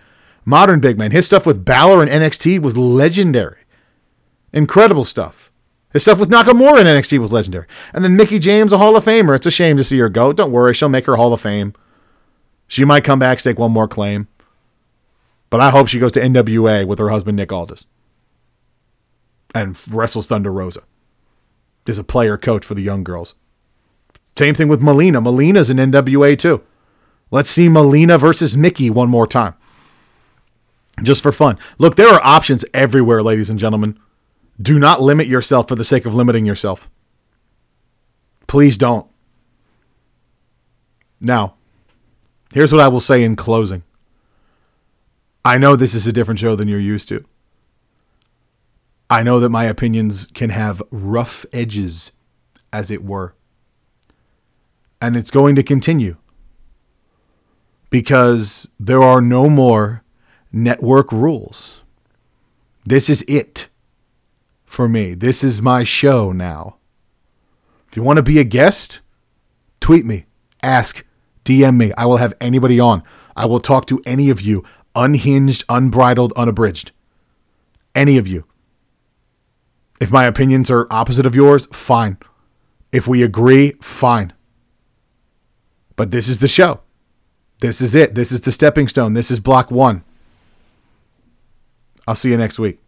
Modern big man. His stuff with Balor and N X T was legendary. Incredible stuff. His stuff with Nakamura in N X T was legendary. And then Mickie James, a Hall of Famer. It's a shame to see her go. Don't worry. She'll make her Hall of Fame. She might come back, stake one more claim. But I hope she goes to N W A with her husband, Nick Aldis. And wrestles Thunder Rosa. Is a player coach for the young girls. Same thing with Melina. Melina's in N W A too. Let's see Melina versus Mickie one more time. Just for fun. Look, there are options everywhere, ladies and gentlemen. Do not limit yourself for the sake of limiting yourself. Please don't. Now, here's what I will say in closing. I know this is a different show than you're used to. I know that my opinions can have rough edges, as it were. And it's going to continue. Because there are no more network rules. This is it for me. This is my show now. If you want to be a guest, tweet me, ask, D M me. I will have anybody on. I will talk to any of you, unhinged, unbridled, unabridged. Any of you. If my opinions are opposite of yours, fine. If we agree, fine. But this is the show. This is it. This is the stepping stone. This is block one. I'll see you next week.